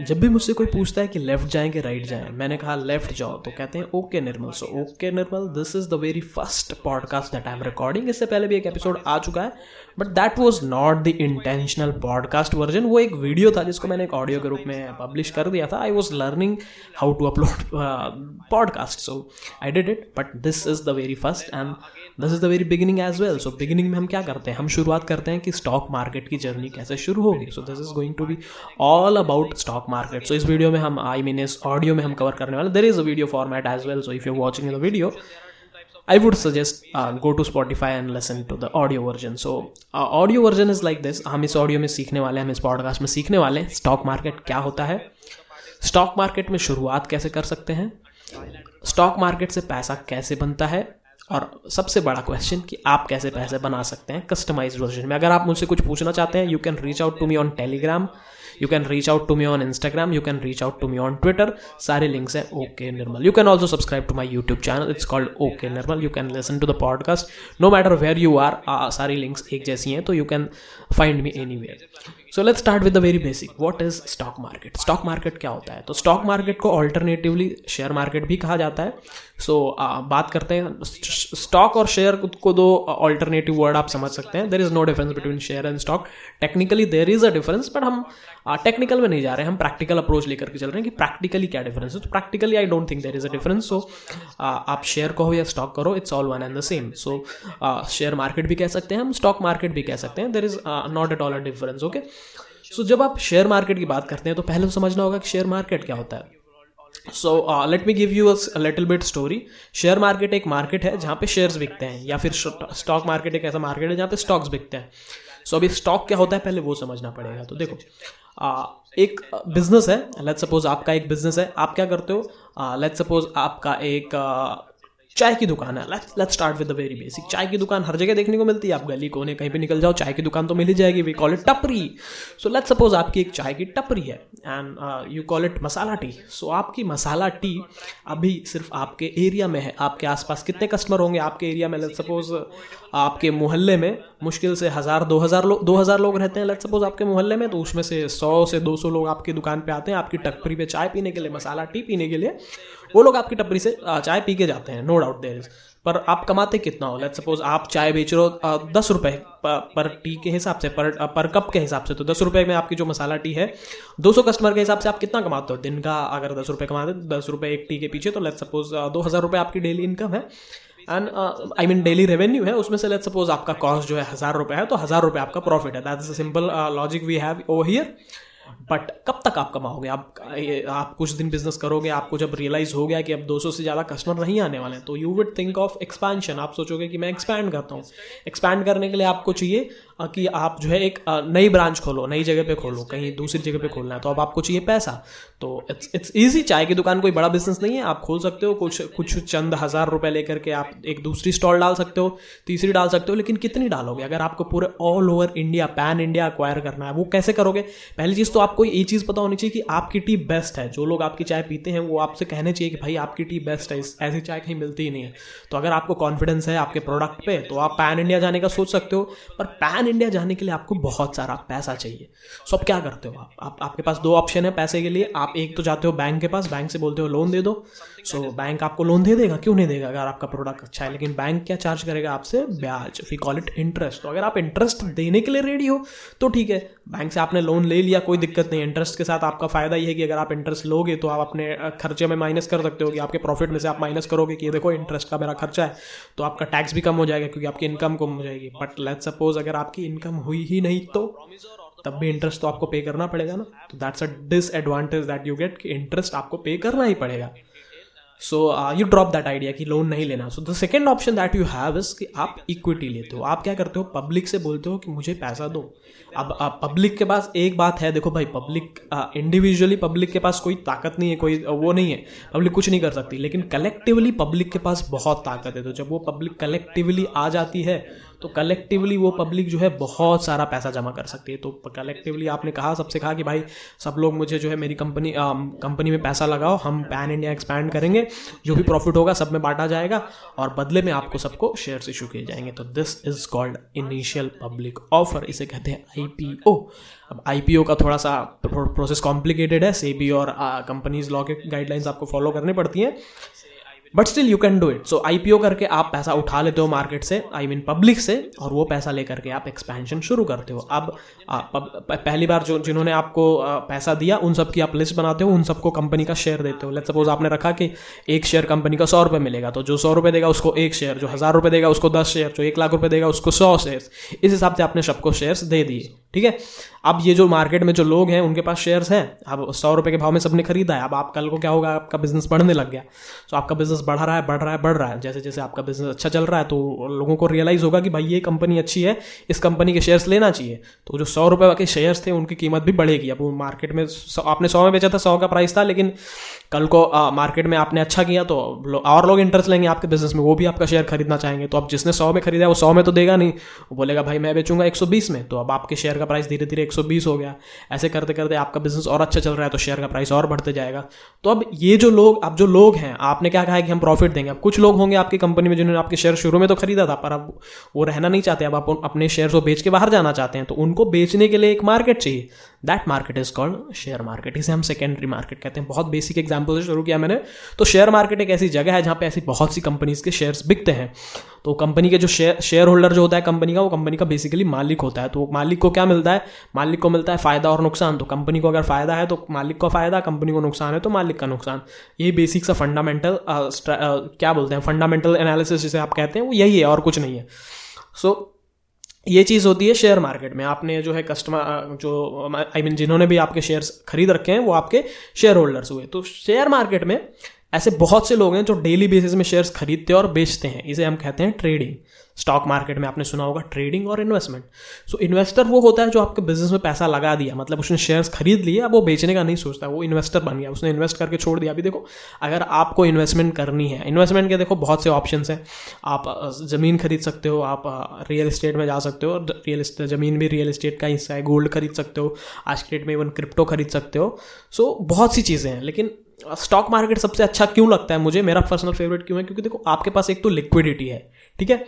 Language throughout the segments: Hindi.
जब भी मुझसे कोई पूछता है कि लेफ्ट जाएं कि राइट जाएं, मैंने कहा लेफ्ट जाओ, तो कहते हैं okay Nirmal. So okay Nirmal, this is the very first podcast that I am recording. इससे पहले भी एक एपिसोड आ चुका है, but that was not the intentional podcast version. वो एक वीडियो था जिसको मैंने एक ऑडियो के रूप में पब्लिश कर दिया था। I was learning how to upload podcast, so I did it, but this is the very first and this is the very beginning as well. So beginning में हम क्या करते हैं, हम शुरुआत करते हैं कि स्टॉक मार्केट की जर्नी कैसे शुरू होगी। So this is going to be all about stock market. So इस वीडियो में हम इस ऑडियो में हम कवर करने वाले, there is a video format as well. So if you are watching the video, I would suggest go to Spotify and listen to the audio version. So audio version is like this. हम इस ऑडियो में सीखने वाले, हम इस पॉडकास्ट में सीखने वाले हैं स्टॉक मार्केट क्या होता है, स्टॉक मार्केट में शुरुआत कैसे कर सकते हैं, स्टॉक मार्केट से पैसा कैसे बनता है, और सबसे बड़ा क्वेश्चन कि आप कैसे पैसे बना सकते हैं कस्टमाइज्ड वर्जन में। अगर आप मुझसे कुछ पूछना चाहते हैं, you can reach out to me on Telegram, you can reach out to me on Instagram, you can reach out to me on Twitter. सारे लिंक्स हैं okay Nirmal. You can also subscribe to my YouTube channel, it's called okay Nirmal. You can listen to the podcast no matter where you are. सारी लिंक्स एक जैसी हैं, तो you can find me anywhere. So let's start with the very basic, what is stock market, stock market क्या होता है। तो स्टॉक मार्केट को ऑल्टरनेटिवली शेयर मार्केट भी कहा जाता है। सो बात करते हैं, स्टॉक और शेयर को दो ऑल्टरनेटिव वर्ड आप समझ सकते हैं। There is no difference between share and stock. Technically there is a difference, but हम टेक्निकल में नहीं जा रहे हैं, हम प्रैक्टिकल अप्रोच लेकर के चल रहे हैं कि प्रैक्टिकली क्या डिफरेंस है। तो practically I don't think there is a difference. So आप शेयर कहो या स्टॉक करो, it's all one and the same. So share market भी कह सकते हैं हम, स्टॉक मार्केट भी कह सकते हैं, there is not at all a difference. Okay, so जब आप शेयर मार्केट की बात करते हैं तो पहले समझना होगा कि शेयर मार्केट क्या होता है। So let me give you a little bit story. Share market एक मार्केट है जहाँ पे शेयर्स बिकते हैं, या फिर स्टॉक मार्केट एक ऐसा मार्केट है जहाँ पे स्टॉक्स बिकते हैं। सो अभी स्टॉक क्या होता है पहले वो समझना पड़ेगा। तो देखो, एक बिजनेस है, लेट्स सपोज आपका एक बिजनेस है। आप क्या करते हो, लेट्स सपोज आपका एक चाय की दुकान है। Let's start with the very basic. चाय की दुकान हर जगह देखने को मिलती है, आप गली कोने कहीं पे निकल जाओ चाय की दुकान तो मिल ही जाएगी। वी कॉल इट टपरी। सो लेट्स सपोज आपकी एक चाय की टपरी है and you call it masala tea. So आपकी मसाला टी अभी सिर्फ आपके एरिया में है, आपके आसपास कितने कस्टमर होंगे आपके एरिया में। लेट्स सपोज आपके मोहल्ले में मुश्किल से 1,000-2,000 लोग रहते हैं। लेट्स सपोज आपके मोहल्ले में, तो उसमें से 100-200 लोग आपकी दुकान पे आते हैं, आपकी टपरी पे चाय पीने के लिए, मसाला टी पीने के लिए। वो लोग आपकी टपरी से चाय पी के जाते हैं, नो डाउट देयर इज। पर आप कमाते कितना हो। लेट्स सपोज आप चाय बेच रहे हो 10 रुपये पर टी के हिसाब से, पर कप के हिसाब से। तो 10 रुपये में आपकी जो मसाला टी है, 200 कस्टमर के हिसाब से आप कितना कमाते हो दिन का। अगर 10 रुपये कमाते हो, 10 रुपये एक टी के पीछे, तो लेट्स सपोज 2,000 रुपये आपकी डेली इनकम है and I mean daily revenue है। उसमें से लेट्स सपोज आपका कॉस्ट जो है 1,000 रुपये है, तो 1,000 रुपये आपका प्रॉफिट है। That is a simple logic we have over here. But कब तक आप कमाओगे, आप कुछ दिन बिजनेस करोगे, आपको जब रियलाइज़ हो गया कि अब 200 से ज़्यादा कस्टमर नहीं आने वाले हैं, तो you would think of expansion. आप सोचोगे कि मैं एक्सपैंड करता हूँ। एक्सपैंड करने के लिए आपको चाहिए कि आप जो है एक नई ब्रांच खोलो, नई जगह पे खोलो, कहीं दूसरी जगह पे खोलना है, तो अब आपको चाहिए पैसा। तो इट्स ईजी। चाय की दुकान कोई बड़ा बिजनेस नहीं है, आप खोल सकते हो। कुछ चंद 1,000 रुपये लेकर के आप एक दूसरी स्टॉल डाल सकते हो, तीसरी डाल सकते हो, लेकिन कितनी डालोगे। अगर आपको पूरे all over India, pan India acquire करना है, वो कैसे करोगे। पहली चीज़ तो आपको ये चीज़ पता होनी चाहिए कि आपकी टी बेस्ट है। जो लोग आपकी चाय पीते हैं वो आपसे कहने चाहिए कि भाई आपकी टी बेस्ट है, ऐसी चाय कहीं मिलती ही नहीं है। तो अगर आपको कॉन्फिडेंस है आपके प्रोडक्ट पे, तो आप पैन इंडिया जाने का सोच सकते हो। पर पैन इंडिया जाने के लिए आपको बहुत सारा पैसा चाहिए। सो अब क्या करते हो आप आपके पास दो ऑप्शन है पैसे के लिए। आप एक तो जाते हो बैंक के पास, बैंक से बोलते हो लोन दे दो। सो बैंक आपको लोन दे देगा, क्यों नहीं देगा अगर आपका प्रोडक्ट अच्छा है। लेकिन बैंक क्या चार्ज करेगा आपसे, ब्याज, वी कॉल इट इंटरेस्ट। तो अगर आप इंटरेस्ट देने के लिए रेडी हो तो ठीक है, बैंक से आपने लोन ले लिया, कोई दिक्कत नहीं। इंटरेस्ट के साथ आपका फायदा ये है कि अगर आप इंटरेस्ट लोगे तो आप अपने खर्चे में माइनस कर सकते हो, कि आपके प्रॉफिट में से आप माइनस करोगे कि देखो इंटरेस्ट का मेरा खर्चा है, तो आपका टैक्स भी कम हो जाएगा क्योंकि आपकी इनकम कम हो जाएगी। बट लेट्स सपोज अगर आपकी इनकम हुई ही नहीं, तो तब भी इंटरेस्ट तो आपको पे करना पड़ेगा ना। तो that's a disadvantage that you get, कि इंटरेस्ट आपको पे करना ही पड़ेगा। So you drop that idea कि लोन नहीं लेना। So the second option that you have is कि आप इक्विटी लेते हो। आप क्या करते हो, पब्लिक से बोलते हो कि मुझे पैसा दो। अब पब्लिक के पास एक बात है, देखो भाई पब्लिक इंडिविजुअली पब्लिक के पास कोई ताकत नहीं है, कोई वो नहीं है, पब्लिक कुछ नहीं कर सकती। लेकिन कलेक्टिवली पब्लिक के पास बहुत ताकत है। तो जब वो पब्लिक कलेक्टिवली आ जाती है तो कलेक्टिवली वो पब्लिक जो है बहुत सारा पैसा जमा कर सकती है। तो कलेक्टिवली आपने कहा, सबसे कहा कि भाई सब लोग मुझे जो है मेरी कंपनी में पैसा लगाओ, हम पैन इंडिया एक्सपैंड करेंगे, जो भी प्रॉफिट होगा सब में बांटा जाएगा और बदले में आपको सबको शेयर्स इशू किए जाएंगे। तो this is called initial public offer, इसे कहते हैं आईपीओ। अब आईपीओ का थोड़ा सा प्रोसेस कॉम्प्लिकेटेड है, सेबी और कंपनीज लॉ के गाइडलाइंस आपको फॉलो करने पड़ती हैं, but still you can do it. So IPO करके आप पैसा उठा लेते हो मार्केट से, I mean पब्लिक से, और वो पैसा लेकर के आप एक्सपेंशन शुरू करते हो। अब पहली बार जो जिन्होंने आपको पैसा दिया उन सब की आप लिस्ट बनाते हो, उन सबको कंपनी का शेयर देते हो। लेट्स सपोज आपने रखा कि एक शेयर कंपनी का 100 रुपये मिलेगा, तो जो 100 रुपये देगा उसको एक शेयर, जो 1000 रुपये देगा उसको 10 शेयर, जो 1 लाख रुपये देगा उसको 100 शेयर्स। इस हिसाब से आपने सबको शेयर्स दे दिए, ठीक है। अब ये जो मार्केट में जो लोग हैं उनके पास शेयर्स हैं, अब 100 रुपये के भाव में सबने खरीदा है। अब आप कल को क्या होगा, आपका बिजनेस बढ़ने लग गया। तो आपका बिजनेस बढ़ रहा है। जैसे जैसे आपका बिजनेस अच्छा चल रहा है तो लोगों को रियलाइज़ होगा कि भाई ये कंपनी अच्छी है, इस कंपनी के शेयर्स लेना चाहिए। तो जो 100 रुपये के शेयर्स थे उनकी कीमत भी बढ़ेगी। अब मार्केट में आपने 100 में बेचा था, 100 का प्राइस था, लेकिन कल को मार्केट में आपने अच्छा किया तो और लोग इंटरेस्ट लेंगे आपके बिजनेस में, वो भी आपका शेयर खरीदना चाहेंगे। तो अब जिसने 100 में खरीदा वो 100 में तो देगा नहीं, वो बोलेगा भाई मैं बेचूंगा 120 में। तो अब आपके शेयर का प्राइस धीरे धीरे 120 हो गया। ऐसे करते करते आपका बिजनेस और अच्छा चल रहा है तो शेयर का प्राइस और बढ़ते जाएगा। तो अब ये जो लोग, अब जो लोग हैं, आपने क्या कहा है कि हम प्रॉफिट देंगे। अब कुछ लोग होंगे आपकी कंपनी में जिन्होंने आपके शेयर शुरू में तो खरीदा था पर अब वो रहना नहीं चाहते, अब आप अपने शेयर को बेच के बाहर जाना चाहते हैं। तो उनको बेचने के लिए एक मार्केट चाहिए, that market is called share market. इसे हम सेकेंडरी मार्केट कहते हैं। बहुत बेसिक एग्जाम्पल से शुरू किया मैंने। तो शेयर मार्केट एक ऐसी जगह है जहाँ पे ऐसी बहुत सी कंपनीज के शेयर्स बिकते हैं। तो कंपनी के जो शेयर होल्डर जो होता है कंपनी का, वो कंपनी का बेसिकली मालिक होता है। तो मालिक को क्या मिलता है, मालिक को मिलता है फायदा और नुकसान। तो कंपनी को अगर फायदा है तो मालिक को फायदा, कंपनी को नुकसान है तो मालिक का नुकसान। यही बेसिक सा फंडामेंटल क्या बोलते हैं, फंडामेंटल एनालिसिस जिसे आप कहते हैं, वो यही है और कुछ नहीं है। सो ये चीज़ होती है शेयर मार्केट में। आपने जो है कस्टमर जो I mean जिन्होंने भी आपके शेयर्स खरीद रखे हैं वो आपके शेयर होल्डर्स हुए। तो शेयर मार्केट में ऐसे बहुत से लोग हैं जो डेली बेसिस में शेयर्स खरीदते हैं और बेचते हैं, इसे हम कहते हैं ट्रेडिंग। स्टॉक मार्केट में आपने सुना होगा ट्रेडिंग और इन्वेस्टमेंट। सो इन्वेस्टर वो होता है जो आपके बिजनेस में पैसा लगा दिया, मतलब उसने शेयर्स खरीद लिए, अब वो बेचने का नहीं सोचता, वो इन्वेस्टर बन गया, उसने इन्वेस्ट करके छोड़ दिया। अभी देखो अगर आपको इन्वेस्टमेंट करनी है, इन्वेस्टमेंट के देखो बहुत से ऑप्शंस हैं। आप ज़मीन खरीद सकते हो, आप रियल इस्टेट में जा सकते हो, और ज़मीन भी रियल इस्टेट का हिस्सा है, गोल्ड खरीद सकते हो, आज के डेट में इवन क्रिप्टो खरीद सकते हो। सो बहुत सी चीज़ें हैं, लेकिन स्टॉक मार्केट सबसे अच्छा क्यों लगता है मुझे, मेरा पर्सनल फेवरेट क्यों है, क्योंकि देखो आपके पास एक तो लिक्विडिटी है, ठीक है,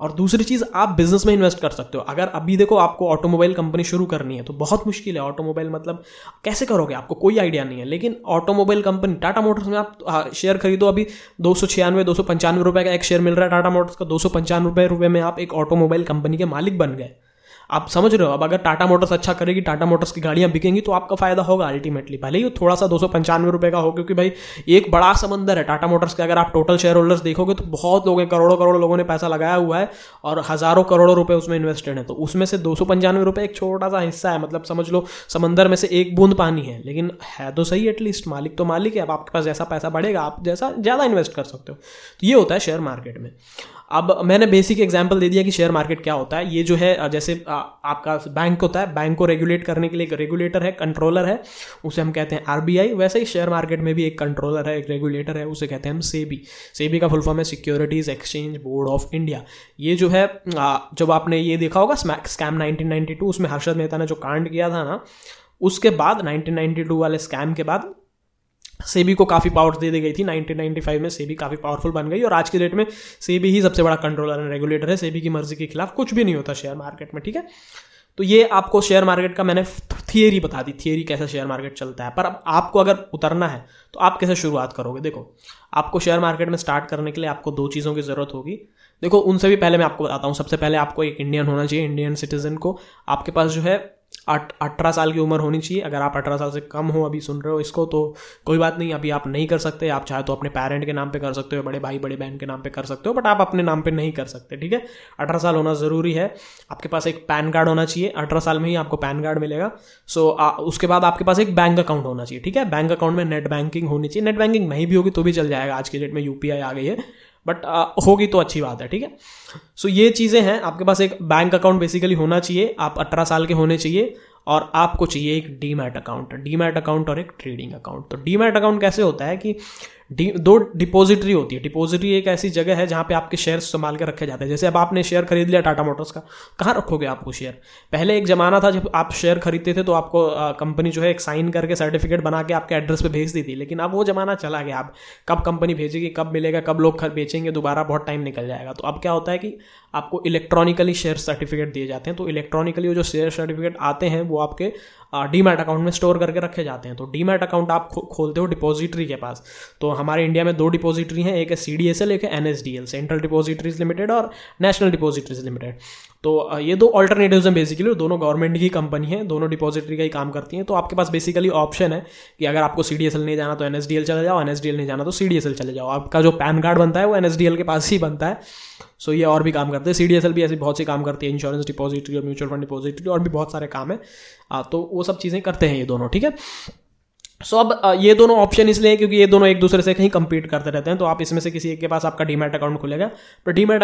और दूसरी चीज़ आप बिजनेस में इन्वेस्ट कर सकते हो। अगर अभी देखो आपको ऑटोमोबाइल कंपनी शुरू करनी है तो बहुत मुश्किल है, ऑटोमोबाइल मतलब कैसे करोगे, आपको कोई आइडिया नहीं है। लेकिन ऑटोमोबाइल कंपनी टाटा मोटर्स में आप शेयर खरीदो, अभी 295 रुपये का एक शेयर मिल रहा है टाटा मोटर्स का, 295 रुपये में आप एक ऑटोमोबाइल कंपनी के मालिक बन गए। आप समझ रहे हो, अब अगर टाटा मोटर्स अच्छा करेगी, टाटा मोटर्स की गाड़ियां बिकेंगी तो आपका फायदा होगा अल्टीमेटली, भले ही थोड़ा सा 295 रुपये का हो, क्योंकि भाई एक बड़ा समंदर है टाटा मोटर्स का। अगर आप टोटल शेयर होल्डर्स देखोगे तो बहुत लोग हैं, करोड़ों करोड़ों लोगों ने पैसा लगाया हुआ है और हज़ारों करोड़ों रुपये उसमें इन्वेस्टेड है। तो उसमें से 295 रुपये एक छोटा सा हिस्सा है, मतलब समझ लो समंदर में से एक बूंद पानी है, लेकिन है तो सही, एटलीस्ट मालिक तो मालिक है। अब आपके पास जैसा पैसा बढ़ेगा आप जैसा ज़्यादा इन्वेस्ट कर सकते हो। तो ये होता है शेयर मार्केट में। अब मैंने बेसिक एग्जांपल दे दिया कि शेयर मार्केट क्या होता है। ये जो है जैसे आपका बैंक होता है, बैंक को रेगुलेट करने के लिए एक रेगुलेटर है, कंट्रोलर है, उसे हम कहते हैं आरबीआई। वैसे ही शेयर मार्केट में भी एक कंट्रोलर है, एक रेगुलेटर है, उसे कहते हैं हम सेबी। सेबी का फुल फॉर्म है securities exchange board of India. ये जो है, जब आपने ये देखा होगा स्कैम 1992, उसमें हर्षद मेहता ने जो कांड किया था ना, उसके बाद 1992 वाले स्कैम के बाद सेबी को काफ़ी पावर्स दे गई थी। 1995 में सेबी काफ़ी पावरफुल बन गई और आज के डेट में सेबी ही सबसे बड़ा कंट्रोलर एंड रेगुलेटर है। सेबी की मर्जी के खिलाफ कुछ भी नहीं होता शेयर मार्केट में, ठीक है। तो ये आपको शेयर मार्केट का मैंने थियरी बता दी, थियरी कैसा शेयर मार्केट चलता है। पर अब आपको अगर उतरना है तो आप कैसे शुरुआत करोगे। देखो आपको शेयर मार्केट में स्टार्ट करने के लिए आपको दो चीज़ों की ज़रूरत होगी। देखो उनसे भी पहले मैं आपको बताता हूँ। सबसे पहले आपको एक इंडियन होना चाहिए, इंडियन सिटीजन को। आपके पास जो है 18 साल की उम्र होनी चाहिए। अगर आप 18 साल से कम हो, अभी सुन रहे हो इसको, तो कोई बात नहीं, अभी आप नहीं कर सकते। आप चाहे तो अपने पेरेंट के नाम पे कर सकते हो, बड़े भाई बड़े बहन के नाम पे कर सकते हो, बट आप अपने नाम पे नहीं कर सकते, ठीक है। 18 साल होना ज़रूरी है। आपके पास एक पैन कार्ड होना चाहिए, 18 साल में ही आपको पैन कार्ड मिलेगा। सो उसके बाद आपके पास एक बैंक अकाउंट होना चाहिए, ठीक है। बैंक अकाउंट में नेट बैंकिंग होनी चाहिए, नेट बैंकिंग नहीं भी होगी तो भी चल जाएगा, आज के डेट में यूपीआई आ गई है, बट होगी तो अच्छी बात है, ठीक है। सो ये चीज़ें हैं। आपके पास एक बैंक अकाउंट बेसिकली होना चाहिए, आप 18 साल के होने चाहिए, और आपको चाहिए एक डीमैट अकाउंट और एक ट्रेडिंग अकाउंट। तो डीमैट अकाउंट कैसे होता है कि दो डिपॉजिटरी होती है। डिपॉजिटरी एक ऐसी जगह है जहाँ पे आपके शेयर संभाल के रखे जाते हैं। जैसे अब आपने शेयर खरीद लिया टाटा मोटर्स का, कहाँ रखोगे आपको शेयर? पहले एक जमाना था जब आप शेयर खरीदते थे तो आपको कंपनी जो है एक साइन करके सर्टिफिकेट बना के आपके एड्रेस पे भेज दी थी, लेकिन अब वो जमाना चला गया। आप कब कंपनी भेजेगी, कब मिलेगा, कब लोग बेचेंगे, दोबारा बहुत टाइम निकल जाएगा। तो अब क्या होता है कि आपको इलेक्ट्रॉनिकली शेयर सर्टिफिकेट दिए जाते हैं। तो इलेक्ट्रॉनिकली वो जो शेयर सर्टिफिकेट आते हैं वो आपके डीमैट अकाउंट में स्टोर करके रखे जाते हैं। तो डीमैट अकाउंट आप खोलते हो डिपॉजिटरी के पास। तो हमारे इंडिया में दो डिपॉजिटरी हैं, एक है CDSL, एक है NSDL, सेंट्रल डिपॉजिटरीज लिमिटेड और नेशनल डिपॉजिटरीज लिमिटेड। तो ये दो ऑल्टरनेटिव्स हैं बेसिकली, दोनों गवर्नमेंट की कंपनी है, दोनों डिपॉजिटरी का ही काम करती हैं। तो आपके पास बेसिकली ऑप्शन है कि अगर आपको CDSL नहीं जाना तो NSDL चले जाओ, NSDL नहीं जाना तो CDSL चले जाओ। आपका जो पैन कार्ड बनता है वो NSDL के पास ही बनता है। सो ये और भी काम करते हैं। CDSL भी ऐसे बहुत से काम करती है, इंश्योरेंस डिपॉजिटरी और म्यूचुअल फंड डिपॉजिटरी और भी बहुत सारे काम है। तो वो सब चीज़ें करते हैं ये दोनों, ठीक है। सो अब ये दोनों ऑप्शन इसलिए क्योंकि ये दोनों एक दूसरे से कहीं कम्पीट करते रहते हैं। तो आप इसमें से किसी एक के पास आपका डीमैट अकाउंट खुलेगा तो डीमैट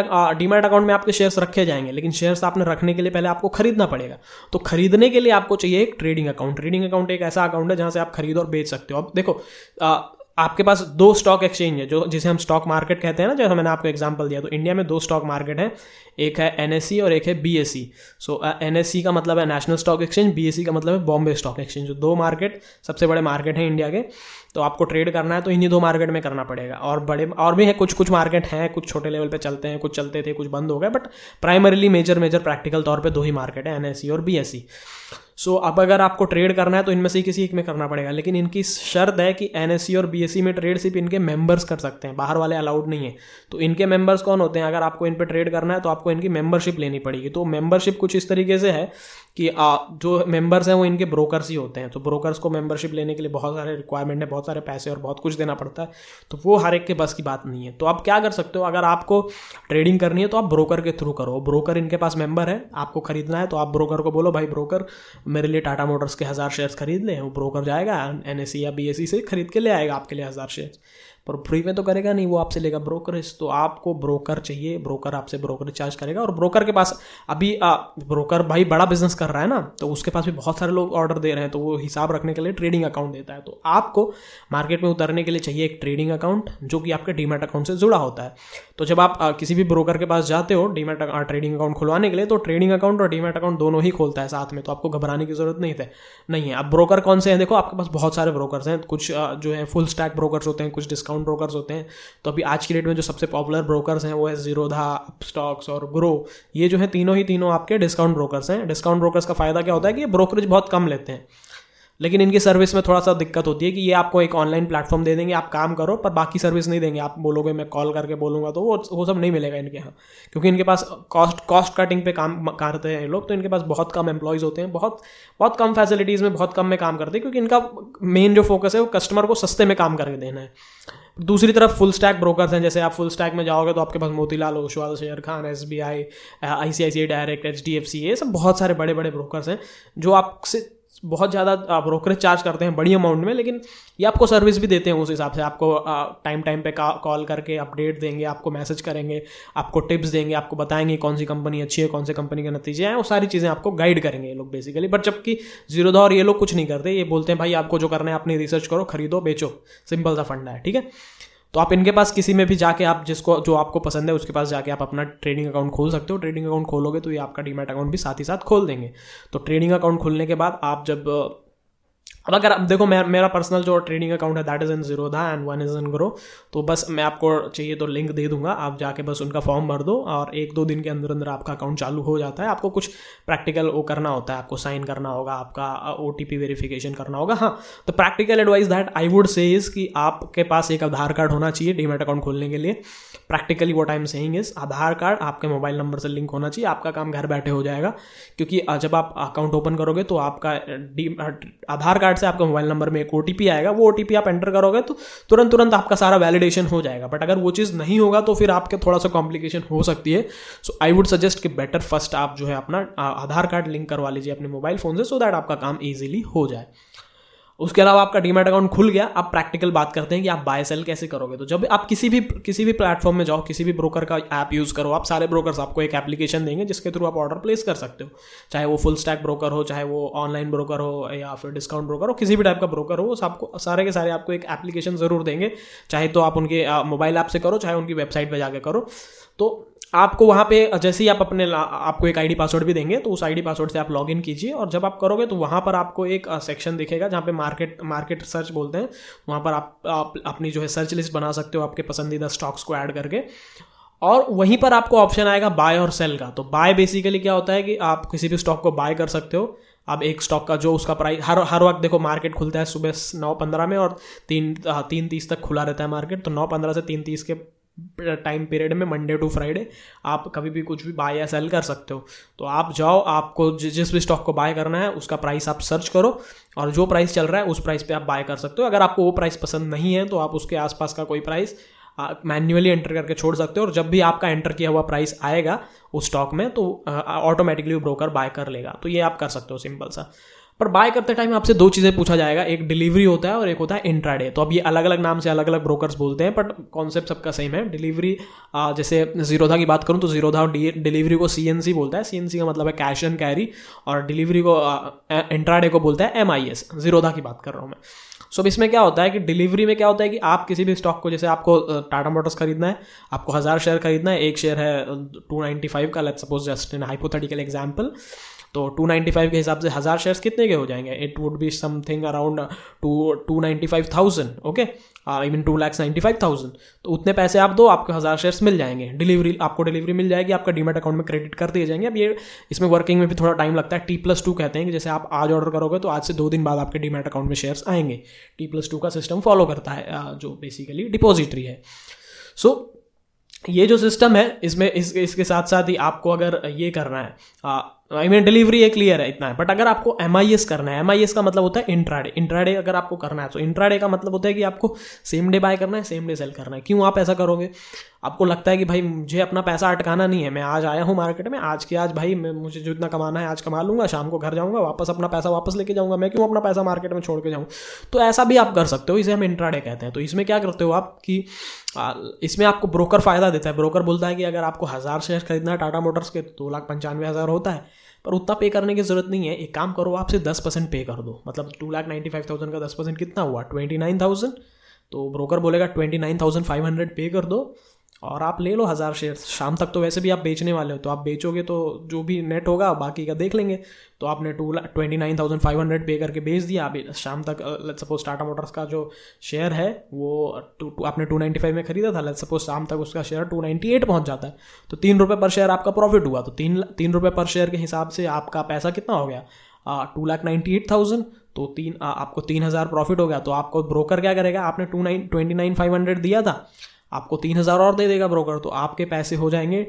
अकाउंट में आपके शेयर्स रखे जाएंगे, लेकिन शेयर्स आपने रखने के लिए पहले आपको खरीदना पड़ेगा। तो खरीदने के लिए आपको चाहिए एक ट्रेडिंग अकाउंट। ट्रेडिंग अकाउंट एक ऐसा अकाउंट है जहाँ से आप खरीद और बेच सकते हो। अब देखो, आपके पास दो स्टॉक एक्सचेंज है जो जिसे हम स्टॉक मार्केट कहते हैं ना, जैसे मैंने आपको एग्जांपल दिया। तो इंडिया में दो स्टॉक मार्केट है, एक है NSE और एक है BSE। सो NSE का मतलब है नेशनल स्टॉक एक्सचेंज, BSE का मतलब है बॉम्बे स्टॉक एक्सचेंज। जो दो मार्केट सबसे बड़े मार्केट हैं इंडिया के। तो आपको ट्रेड करना है तो इन्हीं दो मार्केट में करना पड़ेगा। और बड़े और भी है, कुछ मार्केट हैं, कुछ छोटे लेवल पे चलते हैं, कुछ चलते थे, कुछ बंद हो गए, बट प्राइमरीली मेजर प्रैक्टिकल तौर पे दो ही मार्केट है, NSE और BSE। सो अब अगर आपको ट्रेड करना है तो इनमें से किसी एक में करना पड़ेगा, लेकिन इनकी शर्त है कि NSE और BSE में ट्रेड सिर्फ इनके मेंबर्स कर सकते हैं, बाहर वाले अलाउड नहीं है। तो इनके मेंबर्स कौन होते हैं? अगर आपको इन पे ट्रेड करना है तो आपको इनकी मेंबरशिप लेनी पड़ेगी। तो मेंबरशिप कुछ इस तरीके से है कि जो मेंबर्स हैं वो इनके ब्रोकर्स ही होते हैं। तो ब्रोकर्स को मेंबरशिप लेने के लिए बहुत सारे रिक्वायरमेंट है, बहुत सारे पैसे और बहुत कुछ देना पड़ता है। तो वो हर एक के बस की बात नहीं है। तो आप क्या कर सकते हो, अगर आपको ट्रेडिंग करनी है तो आप ब्रोकर के थ्रू करो। ब्रोकर इनके पास मेंबर है, आपको खरीदना है तो आप ब्रोकर को बोलो, भाई ब्रोकर मेरे लिए टाटा मोटर्स के 1000 शेयर्स खरीद ले। वो ब्रोकर जाएगा NSE या BSE से खरीद के ले आएगा आपके लिए 1000 शेयर्स, पर फ्री में तो करेगा नहीं, वो आपसे लेगा ब्रोकरेज। तो आपको ब्रोकर चाहिए, ब्रोकर आपसे ब्रोकरेज चार्ज करेगा। और ब्रोकर के पास अभी ब्रोकर भाई बड़ा बिजनेस कर रहा है ना, तो उसके पास भी बहुत सारे लोग ऑर्डर दे रहे हैं, तो वो हिसाब रखने के लिए ट्रेडिंग अकाउंट देता है। तो आपको मार्केट में उतरने के लिए चाहिए एक ट्रेडिंग अकाउंट जो कि आपके डीमैट अकाउंट से जुड़ा होता है। तो जब आप किसी भी ब्रोकर के पास जाते हो डीमैट ट्रेडिंग अकाउंट खुलवाने के लिए, तो ट्रेडिंग अकाउंट और डीमैट अकाउंट दोनों ही खोलता है साथ में, तो आपको घबराने की जरूरत नहीं है। अब ब्रोकर कौन से हैं? देखो, आपके पास बहुत सारे ब्रोकर्स हैं। कुछ जो है फुल स्टैक ब्रोकर्स होते हैं, कुछ डिस्काउंट ब्रोकर्स होते हैं। तो अभी आज की डेट में जो सबसे पॉपुलर ब्रोकर्स हैं वो है जीरोधा, अपस्टॉक्स और ग्रो। ये जो है तीनों आपके डिस्काउंट ब्रोकर्स हैं। डिस्काउंट ब्रोकर्स का फायदा क्या होता है कि ये ब्रोकरेज बहुत कम लेते हैं, लेकिन इनकी सर्विस में थोड़ा सा दिक्कत होती है कि ये आपको एक ऑनलाइन प्लेटफॉर्म दे देंगे, आप काम करो, पर बाकी सर्विस नहीं देंगे। आप बोलोगे मैं कॉल करके बोलूँगा तो वो सब नहीं मिलेगा इनके यहाँ, क्योंकि इनके पास कॉस्ट कटिंग पे काम करते हैं ये लोग। तो इनके पास बहुत कम एम्प्लॉयज़ होते हैं, बहुत कम फैसिलिटीज़ में बहुत कम में काम करते हैं, क्योंकि इनका मेन जो फोकस है वो कस्टमर को सस्ते में काम करके देना है। दूसरी तरफ फुल स्टैक ब्रोकर्स हैं। जैसे आप फुल स्टैक में जाओगे तो आपके पास Motilal Oswal, Sharekhan, SBI, ICICI direct, HDFC, ये सब बहुत सारे बड़े बड़े ब्रोकर्स हैं जो आपसे बहुत ज़्यादा ब्रोकरेज चार्ज करते हैं बड़ी अमाउंट में, लेकिन ये आपको सर्विस भी देते हैं उस हिसाब से। आपको टाइम टाइम पे कॉल करके अपडेट देंगे, आपको मैसेज करेंगे, आपको टिप्स देंगे, आपको बताएंगे कौन सी कंपनी अच्छी है, कौन सी कंपनी के नतीजे हैं, वो सारी चीज़ें आपको गाइड करेंगे ये लोग बेसिकली। बट जबकि जीरोधा और ये लोग कुछ नहीं करते, ये बोलते हैं भाई आपको जो करना है अपनी रिसर्च करो, खरीदो, बेचो, सिंपल सा फंडा है, ठीक है। तो आप इनके पास किसी में भी जाके आप जिसको जो आपको पसंद है उसके पास जाके आप अपना ट्रेडिंग अकाउंट खोल सकते हो। ट्रेडिंग अकाउंट खोलोगे तो ये आपका डीमैट अकाउंट भी साथ ही साथ खोल देंगे। तो ट्रेडिंग अकाउंट खोलने के बाद आप अब अगर आप देखो, मेरा पर्सनल जो ट्रेडिंग अकाउंट है that is in Zerodha and one is in Groww. तो बस मैं आपको चाहिए तो लिंक दे दूंगा, आप जाके बस उनका फॉर्म भर दो और 1-2 दिन के अंदर अंदर आपका अकाउंट चालू हो जाता है। आपको कुछ प्रैक्टिकल वो करना होता है, आपको साइन करना होगा, आपका OTP वेरिफिकेशन करना होगा। हाँ, तो practical advice that I would say is कि आपके पास एक आधार कार्ड होना चाहिए डीमैट अकाउंट खोलने के लिए। Practically what I am saying is Aadhaar card आपके मोबाइल नंबर से लिंक होना चाहिए, आपका काम घर बैठे हो जाएगा। क्योंकि जब आप अकाउंट ओपन करोगे तो आपका आधार कार्ड से आपका मोबाइल नंबर में एक OTP आएगा, वो OTP आप एंटर करोगे तो तुरंत आपका सारा वैलिडेशन हो जाएगा। बट अगर वो चीज़ नहीं होगा तो फिर आपके थोड़ा सा कॉम्प्लिकेशन हो सकती है। सो आई वुड सजेस्ट कि बेटर फर्स्ट आप जो है अपना आधार कार्ड लिंक करवा लीजिए अपने मोबाइल फ़ोन से, सो दैट आपका काम ईजिली हो जाए। उसके अलावा आपका डीमैट अकाउंट खुल गया, आप प्रैक्टिकल बात करते हैं कि आप बाय सेल कैसे करोगे। तो जब आप किसी भी प्लेटफॉर्म में जाओ, किसी भी ब्रोकर का ऐप यूज़ करो, आप सारे ब्रोकर्स आपको एक एप्लीकेशन देंगे जिसके थ्रू आप ऑर्डर प्लेस कर सकते हो, चाहे वो फुल स्टैक ब्रोकर हो, चाहे वो ऑनलाइन ब्रोकर हो या फिर डिस्काउंट ब्रोकर हो, किसी भी टाइप का ब्रोकर हो, आपको सारे के सारे आपको एक एप्लीकेशन ज़रूर देंगे, चाहे तो आप उनके मोबाइल ऐप से करो, चाहे उनकी वेबसाइट पर जाकर करो। तो आपको वहाँ पे जैसे ही आप अपने आपको एक आईडी पासवर्ड भी देंगे, तो उस आईडी पासवर्ड से आप लॉग इन कीजिए, और जब आप करोगे तो वहाँ पर आपको एक सेक्शन दिखेगा जहाँ पे मार्केट सर्च बोलते हैं, वहाँ पर आप अपनी जो है सर्च लिस्ट बना सकते हो आपके पसंदीदा स्टॉक्स को ऐड करके, और वहीं पर आपको ऑप्शन आएगा बाय और सेल का। तो बाय बेसिकली क्या होता है कि आप किसी भी स्टॉक को बाय कर सकते हो, आप एक स्टॉक का जो उसका प्राइस हर वक्त देखो, मार्केट खुलता है सुबह 9:15 में और 3:30 तक खुला रहता है मार्केट, तो 9:15 से 3:30 के टाइम पीरियड में मंडे टू फ्राइडे आप कभी भी कुछ भी बाय या सेल कर सकते हो। तो आप जाओ, आपको जिस भी स्टॉक को बाय करना है उसका प्राइस आप सर्च करो, और जो प्राइस चल रहा है उस प्राइस पे आप बाय कर सकते हो। अगर आपको वो प्राइस पसंद नहीं है तो आप उसके आसपास का कोई प्राइस मैन्युअली एंटर करके छोड़ सकते हो, और जब भी आपका एंटर किया हुआ प्राइस आएगा उस स्टॉक में तो ऑटोमेटिकली वो ब्रोकर बाय कर लेगा। तो ये आप कर सकते हो, सिंपल सा। पर बाय करते टाइम आपसे दो चीज़ें पूछा जाएगा, एक डिलीवरी होता है और एक होता है इंट्राडे। तो अब ये अलग अलग नाम से अलग अलग ब्रोकर्स बोलते हैं, बट कॉन्सेप्ट सबका सेम है। डिलीवरी जैसे जीरोधा की बात करूँ तो जीरोधा डिलीवरी को CNC बोलता है, CNC का मतलब है कैश एंड कैरी, और डिलीवरी को इंट्राडे को बोलता है MIS। जीरोधा की बात कर रहा हूँ मैं। सो इसमें क्या होता है कि डिलीवरी में क्या होता है कि आप किसी भी स्टॉक को, जैसे आपको टाटा मोटर्स खरीदना है, आपको 1000 शेयर खरीदना है, एक शेयर है 295 का, let's suppose just in hypothetical example, तो 295 के हिसाब से 1000 शेयर्स कितने के हो जाएंगे? It would be something around 295,000, okay, I mean 295,000। तो उतने पैसे आप दो, आपको 1000 शेयर्स मिल जाएंगे, डिलीवरी आपको डिलीवरी मिल जाएगी, आपका डीमैट अकाउंट में क्रेडिट कर दिए जाएंगे। अब ये इसमें वर्किंग में भी थोड़ा टाइम लगता है, T+2 कहते हैं कि जैसे आप आज ऑर्डर करोगे तो आज से 2 दिन बाद आपके डीमैट अकाउंट में शेयर्स आएंगे। T+2 का सिस्टम फॉलो करता है जो बेसिकली डिपॉजिटरी है। सो ये जो सिस्टम है इसमें इसके साथ साथ ही आपको अगर ये करना है, आई मीन डिलीवरी एक क्लियर है इतना है, बट अगर आपको MIS करना है, MIS का मतलब होता है इंट्राडे अगर आपको करना है तो इंट्राडे का मतलब होता है कि आपको सेम डे बाय करना है, सेम डे सेल करना है। क्यों आप ऐसा करोगे? आपको लगता है कि भाई मुझे अपना पैसा अटकाना नहीं है, मैं आज आया हूँ मार्केट में, आज के आज भाई मुझे जो इतना कमाना है आज कमा लूँगा, शाम को घर जाऊँगा, वापस अपना पैसा वापस लेके जाऊँगा, मैं क्यों अपना पैसा मार्केट में छोड़ के जाऊँ? तो ऐसा भी आप कर सकते हो, इसे हम इंट्राडे कहते हैं। तो इसमें क्या करते हो आप कि इसमें आपको ब्रोकर फ़ायदा देता है। ब्रोकर बोलता है कि अगर आपको 1000 शेयर खरीदना है टाटा मोटर्स के, 2,95,000 होता है, पर उतना पे करने की जरूरत नहीं है। एक काम करो, आपसे 10% पे कर दो, मतलब 2,95,000 का 10% कितना हुआ? 29,000। तो ब्रोकर बोलेगा 29,500 पे कर दो और आप ले लो 1000 शेयर। शाम तक तो वैसे भी आप बेचने वाले हो, तो आप बेचोगे तो जो भी नेट होगा बाकी का देख लेंगे। तो आपने 29,500 पे करके बेच दिया। आप शाम तक लेट्स सपोज टाटा मोटर्स का जो शेयर है वो आपने 295 में खरीदा था, लेट्स सपोज शाम तक उसका शेयर 298 पहुंच जाता है, तो ₹3 पर शेयर आपका प्रॉफिट हुआ। तो ₹3 पर शेयर के हिसाब से आपका पैसा कितना हो गया? 2,98,000। तो आपको 3,000 प्रॉफिट हो गया। तो आपको ब्रोकर क्या करेगा, आपने 29,500 दिया था, आपको 3,000 और दे देगा ब्रोकर, तो आपके पैसे हो जाएंगे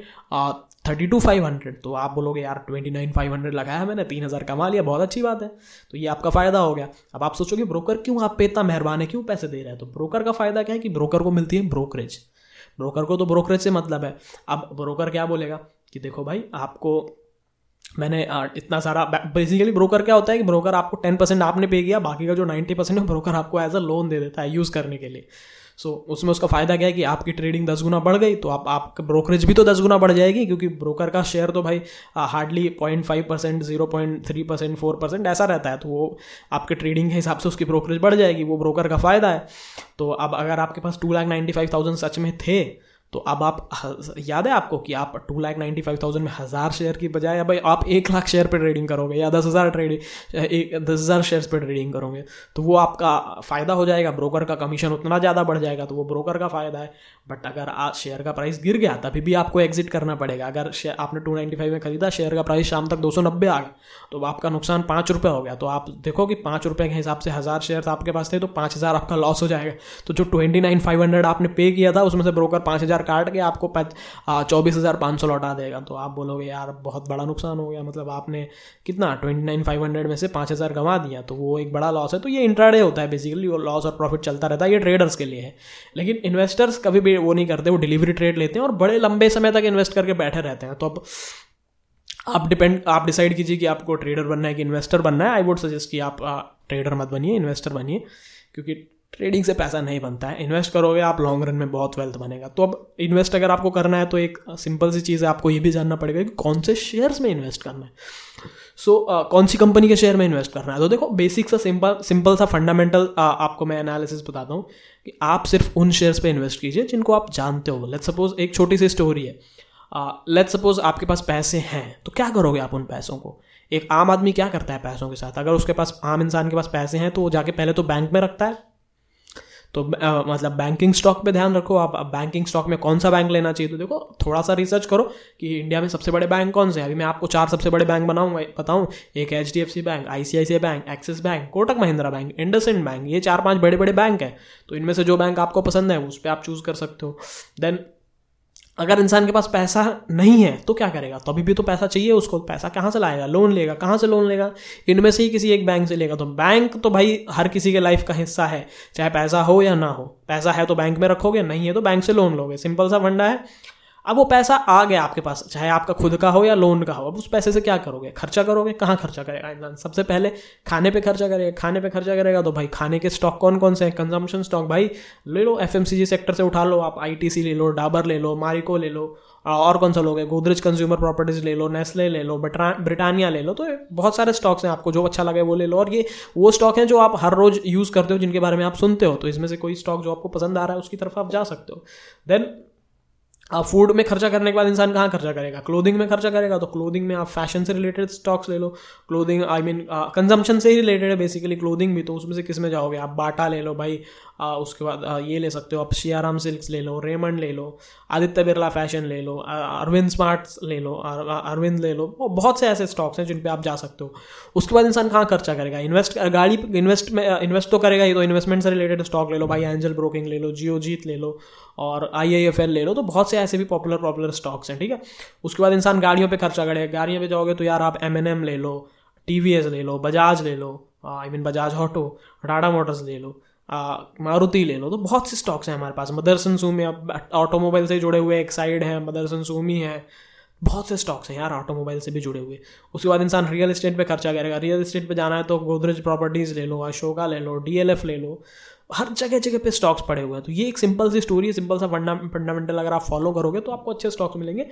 32,500। तो आप बोलोगे यार 29,500 लगाया मैंने, 3,000 कमा लिया, बहुत अच्छी बात है। तो ये आपका फ़ायदा हो गया। अब आप सोचोगे ब्रोकर क्यों आप पे इतना मेहरबान है, क्यों पैसे दे रहा है? तो ब्रोकर का फ़ायदा क्या है कि ब्रोकर को मिलती है ब्रोकरेज। ब्रोकर को तो ब्रोकरेज से मतलब है। अब ब्रोकर क्या बोलेगा कि देखो भाई आपको मैंने इतना सारा, बेसिकली ब्रोकर क्या होता है कि ब्रोकर आपको 10% आपने पे किया, बाकी का जो 90% है ब्रोकर आपको एज अ लोन दे देता है यूज़ करने के लिए। सो उसमें उसका फ़ायदा क्या है कि आपकी ट्रेडिंग 10 गुना बढ़ गई, तो आपका ब्रोकरेज भी तो 10 गुना बढ़ जाएगी, क्योंकि ब्रोकर का शेयर तो भाई हार्डली 0.5%, 0.3%, 4% ऐसा रहता है। तो वो आपके ट्रेडिंग के हिसाब से उसकी ब्रोकरेज बढ़ जाएगी, वो ब्रोकर का फ़ायदा है। तो अब अगर आपके पास 2,95,000 सच में थे, तो अब आप याद है आपको कि आप 2,95,000 में 1000 शेयर की बजाय भाई आप 1,00,000 शेयर पर ट्रेडिंग करोगे या 10,000 शेयर्स पर ट्रेडिंग करोगे, तो वो आपका फ़ायदा हो जाएगा। ब्रोकर का कमीशन उतना ज़्यादा बढ़ जाएगा, तो वो ब्रोकर का फ़ायदा है। बट अगर आज शेयर का प्राइस गिर गया तभी भी आपको एग्जिट करना पड़ेगा। अगर आपने 295 में खरीदा, शेयर का प्राइस शाम तक 290 आ गया, तो आपका नुकसान ₹5 हो गया। तो आप देखो कि ₹5 के हिसाब से 1000 शेयर आपके पास थे, तो 5000 आपका लॉस हो जाएगा। तो जो 29,500 आपने पे किया था उसमें से ब्रोकर 5000 काट के आपको 24,500 लौटा देगा। तो आप बोलोगे यार बहुत बड़ा नुकसान हो गया, मतलब आपने कितना 29,500 में से 5,000 गंवा दिया, तो वो एक बड़ा लॉस है। तो ये इंट्राडे होता है बेसिकली, वो लॉस और प्रॉफिट चलता रहता है। ये ट्रेडर्स के लिए है, लेकिन इन्वेस्टर्स कभी भी वो नहीं करते, वो डिलीवरी ट्रेड लेते हैं और बड़े लंबे समय तक इन्वेस्ट करके बैठे रहते हैं। तो अब आप डिसाइड कीजिए कि आपको ट्रेडर बनना है कि इन्वेस्टर बनना है। आई वुड सजेस्ट कि आप ट्रेडर मत बनिए, इन्वेस्टर बनिए, क्योंकि ट्रेडिंग से पैसा नहीं बनता है। इन्वेस्ट करोगे आप, लॉन्ग रन में बहुत वेल्थ बनेगा। तो अब इन्वेस्ट अगर आपको करना है तो एक सिंपल सी चीज़ है, आपको ये भी जानना पड़ेगा कि कौन से शेयर्स में इन्वेस्ट करना है। सो कौन सी कंपनी के शेयर में इन्वेस्ट करना है। तो देखो बेसिक सा सिंपल सा फंडामेंटल आपको मैं एनालिसिस बताता हूँ कि आप सिर्फ उन शेयर्स पे इन्वेस्ट कीजिए जिनको आप जानते हो। लेट्स सपोज एक छोटी सी स्टोरी है, लेट्स सपोज आपके पास पैसे हैं, तो क्या करोगे आप उन पैसों को? एक आम आदमी क्या करता है पैसों के साथ? अगर उसके पास, आम इंसान के पास पैसे हैं, तो वो जाके पहले तो बैंक में रखता है। तो मतलब बैंकिंग स्टॉक पे ध्यान रखो आप, बैंकिंग स्टॉक में कौन सा बैंक लेना चाहिए। तो देखो थोड़ा सा रिसर्च करो कि इंडिया में सबसे बड़े बैंक कौन से हैं। अभी मैं आपको 4 सबसे बड़े बैंक बनाऊंगा, बताऊँ, एक HDFC bank, ICICI bank, Axis bank, Kotak Mahindra bank, IndusInd bank. ये 4-5 बड़े बड़े बैंक हैं। तो इनमें से जो बैंक आपको पसंद है उस पर आप चूज़ कर सकते हो। देन अगर इंसान के पास पैसा नहीं है तो क्या करेगा? तो अभी भी तो पैसा चाहिए उसको, पैसा कहाँ से लाएगा? लोन लेगा। कहाँ से लोन लेगा? इनमें से ही किसी एक बैंक से लेगा। तो बैंक तो भाई हर किसी के लाइफ का हिस्सा है, चाहे पैसा हो या ना हो। पैसा है तो बैंक में रखोगे, नहीं है तो बैंक से लोन लोगे। सिंपल सा फंडा है। अब वो पैसा आ गया आपके पास, चाहे आपका खुद का हो या लोन का हो। अब उस पैसे से क्या करोगे? खर्चा करोगे। कहाँ खर्चा करेगा इंसान? सबसे पहले खाने पे खर्चा करेगा। खाने पे खर्चा करेगा तो भाई खाने के स्टॉक कौन कौन से हैं? कंजम्पशन स्टॉक भाई ले लो, FMCG सेक्टर से उठा लो आप, ITC ले लो, डाबर ले लो, मारिको ले लो, और कौन सा लोगे? गोदरेज कंज्यूमर प्रॉपर्टीज़ ले लो, नेस्ले ले लो, ब्रिटानिया ले लो। तो बहुत सारे स्टॉक्स हैं, आपको जो अच्छा लगे वो ले लो। और ये वो स्टॉक हैं जो आप हर रोज़ यूज़ करते हो, जिनके बारे में आप सुनते हो। तो इसमें से कोई स्टॉक जो आपको पसंद आ रहा है उसकी तरफ आप जा सकते हो। देन फूड में खर्चा करने के बाद इंसान कहाँ खर्चा करेगा? क्लोथिंग में खर्चा करेगा। तो क्लोथिंग में आप फैशन से रिलेटेड स्टॉक्स ले लो। क्लोथिंग कंजम्पशन से ही रिलेटेड है बेसिकली क्लोथिंग भी। तो उसमें से किस में जाओगे आप? बाटा ले लो भाई। उसके बाद ये ले सकते हो आप, शियाराम सिल्क्स ले लो, रेमंड ले लो, आदित्य बिरला फैशन ले लो, अरविंद स्मार्ट्स ले लो, अरविंद ले लो। बहुत से ऐसे स्टॉक्स हैं जिन पे आप जा सकते हो। उसके बाद इंसान कहाँ खर्चा करेगा? इन्वेस्ट, गाड़ी इन्वेस्ट में इन्वेस्ट तो करेगा ही, तो इन्वेस्टमेंट से रिलेटेड स्टॉक ले लो भाई, एंजल ब्रोकिंग ले लो, जियोजीत ले लो और IIFL ले लो। तो बहुत से ऐसे भी पॉपुलर स्टॉक्स हैं, ठीक है। उसके बाद इंसान गाड़ियों पे खर्चा करेगा। गाड़ियों पे जाओगे तो यार आप M&M ले लो, TVS ले लो, बजाज ले लो, बजाज ऑटो, टाटा मोटर्स ले लो, मारुति ले लो। तो बहुत से स्टॉक्स हैं हमारे पास। मदरसन सूमी, अब ऑटोमोबाइल से जुड़े हुए एक साइड है, मदरसन सूमी है। बहुत से स्टॉक्स हैं यार ऑटोमोबाइल से भी जुड़े हुए। उसके बाद इंसान रियल एस्टेट पे खर्चा करेगा। रियल एस्टेट पे जाना है तो गोदरेज प्रॉपर्टीज़ ले लो, अशोका ले लो, DLF ले लो। हर जगह जगह पे स्टॉक्स पड़े हुए हैं। तो ये एक सिंपल सी स्टोरी है, सिंपल सा फंडामेंटल अगर आप फॉलो करोगे तो आपको अच्छे स्टॉक्स मिलेंगे।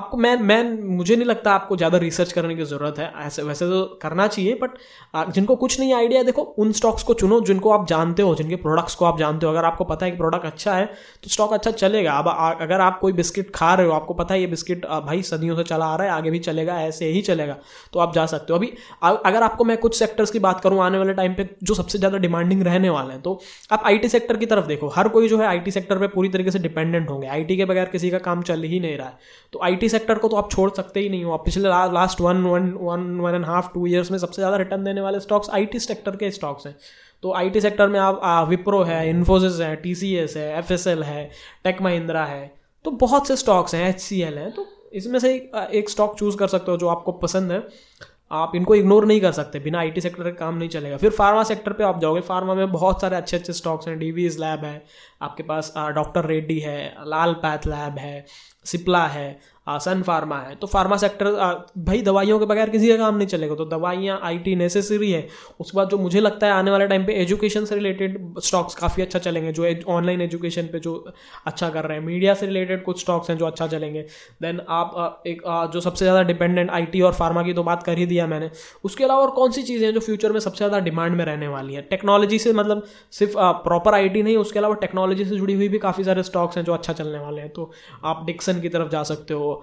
आपको मैं मुझे नहीं लगता आपको ज़्यादा रिसर्च करने की ज़रूरत है। ऐसे वैसे तो करना चाहिए, बट जिनको कुछ नहीं आइडिया, देखो उन स्टॉक्स को चुनो जिनको आप जानते हो, जिनके प्रोडक्ट्स को आप जानते हो। अगर आपको पता है कि प्रोडक्ट अच्छा है तो स्टॉक अच्छा चलेगा। अब अगर आप कोई बिस्किट खा रहे हो, आपको पता है ये बिस्किट भाई सदियों से चला आ रहा है, आगे भी चलेगा, ऐसे ही चलेगा, तो आप जा सकते हो। अभी अगर आपको मैं कुछ सेक्टर्स की बात करूँ आने वाले टाइम पे जो सबसे ज़्यादा डिमांडिंग रहने वाले हैं, तो आप IT सेक्टर की तरफ देखो। हर कोई जो है IT सेक्टर पे पूरी तरीके से डिपेंडेंट होंगे। IT के बगैर किसी का काम चल ही नहीं रहा है। तो IT सेक्टर को तो आप छोड़ सकते ही नहीं हो। आप पिछले लास्ट 1.5-2 ईयर्स में सबसे ज़्यादा रिटर्न देने वाले स्टॉक्स IT सेक्टर के स्टॉक्स हैं। तो IT सेक्टर में आप विप्रो है, इन्फोसिस है, TCS है, FSL है, टेक महिंद्रा है, तो बहुत से स्टॉक्स हैं, HCL हैं। तो इसमें से एक स्टॉक चूज़ कर सकते हो जो आपको पसंद है। आप इनको इग्नोर नहीं कर सकते, बिना IT सेक्टर का काम नहीं चलेगा। फिर फार्मा सेक्टर पे आप जाओगे, फार्मा में बहुत सारे अच्छे अच्छे स्टॉक्स हैं। DV's लैब है आपके पास, डॉक्टर रेड्डी है, लाल पैथ लैब है, सिप्ला है, सन फार्मा है। तो फार्मा सेक्टर भाई दवाइयों के बगैर किसी का काम नहीं चलेगा। तो दवाइयाँ IT नेसेसरी है। उसके बाद जो मुझे लगता है आने वाले टाइम पे एजुकेशन से रिलेटेड स्टॉक्स काफ़ी अच्छा चलेंगे, जो ऑनलाइन एजुकेशन पे जो अच्छा कर रहे हैं। मीडिया से रिलेटेड कुछ स्टॉक्स हैं जो अच्छा चलेंगे। देन आप एक जो सबसे ज़्यादा डिपेंडेंट IT और फार्मा की तो बात कर ही दिया मैंने। उसके अलावा और कौन सी चीज़ें हैं जो फ्यूचर में सबसे ज़्यादा डिमांड में रहने वाली है? टेक्नोलॉजी से, मतलब सिर्फ प्रॉपर IT नहीं, उसके अलावा टेक्नोलॉजी से जुड़ी हुई भी काफ़ी सारे स्टॉक्स हैं जो अच्छा चलने वाले हैं। तो आप डिक्सन की तरफ जा सकते हो,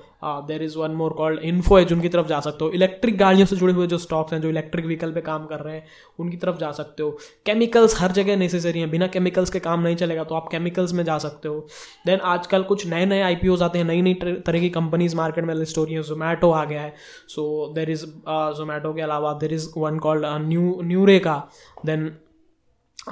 there is one more called Info Edge, उनकी तरफ जा सकते हो। इलेक्ट्रिक गाड़ियों से जुड़े हुए जो स्टॉक्स हैं जो इलेक्ट्रिक व्हीकल पे काम कर रहे हैं उनकी तरफ जा सकते हो। केमिकल्स हर जगह नेसेसरी हैं, बिना केमिकल्स के काम नहीं चलेगा, तो आप केमिकल्स में जा सकते हो। देन आजकल कुछ नए नए IPOs आते हैं, नई नई तरह की कंपनीज मार्केट में लिस्ट हो रही हैं। Zomato आ गया है, सो देर इज़ Zomato के अलावा there is one called Nykaa. Then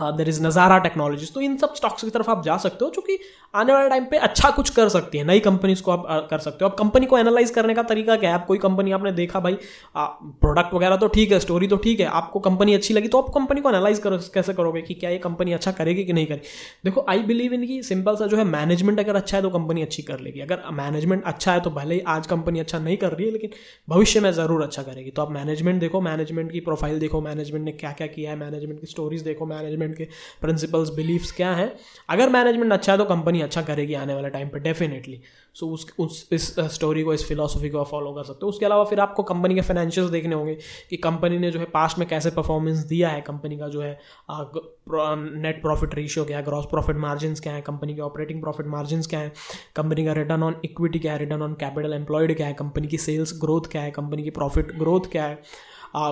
there is Nazara technologies, तो इन सब स्टॉक्स की तरफ आप जा सकते हो क्योंकि आने वाले टाइम पे अच्छा कुछ कर सकती है, नई कंपनीज को आप कर सकते हो। अब कंपनी को एनालाइज करने का तरीका क्या है, आप कोई कंपनी आपने देखा भाई प्रोडक्ट वगैरह तो ठीक है, स्टोरी तो ठीक है, आपको कंपनी अच्छी लगी, तो आप कंपनी को एनालाइज कैसे करोगे कि क्या ये कंपनी अच्छा करेगी कि नहीं करेगी। देखो आई बिलीव इन की सिंपल सा जो है, मैनेजमेंट अगर अच्छा है तो कंपनी अच्छी कर लेगी, अगर मैनेजमेंट अच्छा है तो भले ही आज कंपनी अच्छा नहीं कर रही है लेकिन भविष्य में ज़रूर अच्छा करेगी। तो आप मैनेजमेंट देखो, मैनेजमेंट की प्रोफाइल देखो, मैनेजमेंट ने क्या क्या किया है, मैनेजमेंट की स्टोरीज देखो, मैनेजमेंट के प्रिंसिपल्स बिलीव्स क्या हैं। अगर मैनेजमेंट अच्छा है तो कंपनी अच्छा करेगी आने वाले टाइम पे डेफिनेटली। सो उस इस स्टोरी को, इस फिलॉसफी को आप फॉलो कर सकते हो। उसके अलावा फिर आपको कंपनी के फाइनेंशियल्स देखने होंगे कि कंपनी ने जो है पास्ट में कैसे परफॉर्मेंस दिया है, कंपनी का जो है नेट प्रॉफिट रेशियो क्या है, ग्रॉस प्रॉफिट मार्जिन क्या है, कंपनी के ऑपरेटिंग प्रॉफिट मार्जिन क्या है, कंपनी का रिटर्न ऑन इक्विटी क्या है, रिटर्न ऑन कैपिटल एम्प्लॉयड क्या है, कंपनी की सेल्स ग्रोथ क्या है, कंपनी की प्रॉफिट ग्रोथ क्या है,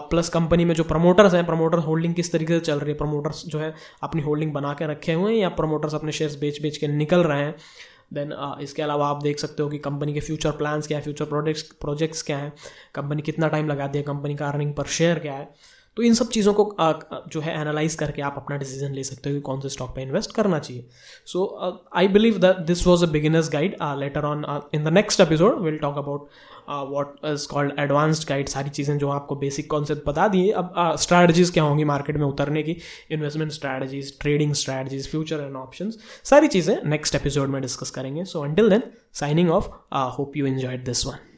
प्लस कंपनी में जो प्रमोटर्स हैं, प्रमोटर होल्डिंग किस तरीके से चल रही है, प्रमोटर्स जो है अपनी होल्डिंग बना के रखे हुए हैं या प्रमोटर्स अपने शेयर्स बेच बेच के निकल रहे हैं। देन इसके अलावा आप देख सकते हो कि कंपनी के फ्यूचर प्लान्स क्या है, फ्यूचर प्रोजेक्ट्स क्या हैं, कंपनी कितना टाइम लगाती है, कंपनी का अर्निंग पर शेयर क्या है। तो इन सब चीज़ों को जो है एनालाइज करके आप अपना डिसीजन ले सकते हो कि कौन से स्टॉक पे इन्वेस्ट करना चाहिए। So I believe that this was a beginner's guide. Later on in the next episode will talk about what is called advanced guide, सारी चीज़ें जो आपको बेसिक कॉन्सेप्ट बता दिए। अब स्ट्रैटेजीज़ क्या होंगी मार्केट में उतरने की, investment strategies, trading strategies, future and options, सारी चीज़ें नेक्स्ट एपिसोड में डिस्कस करेंगे। So until then signing off, hope you enjoyed this one.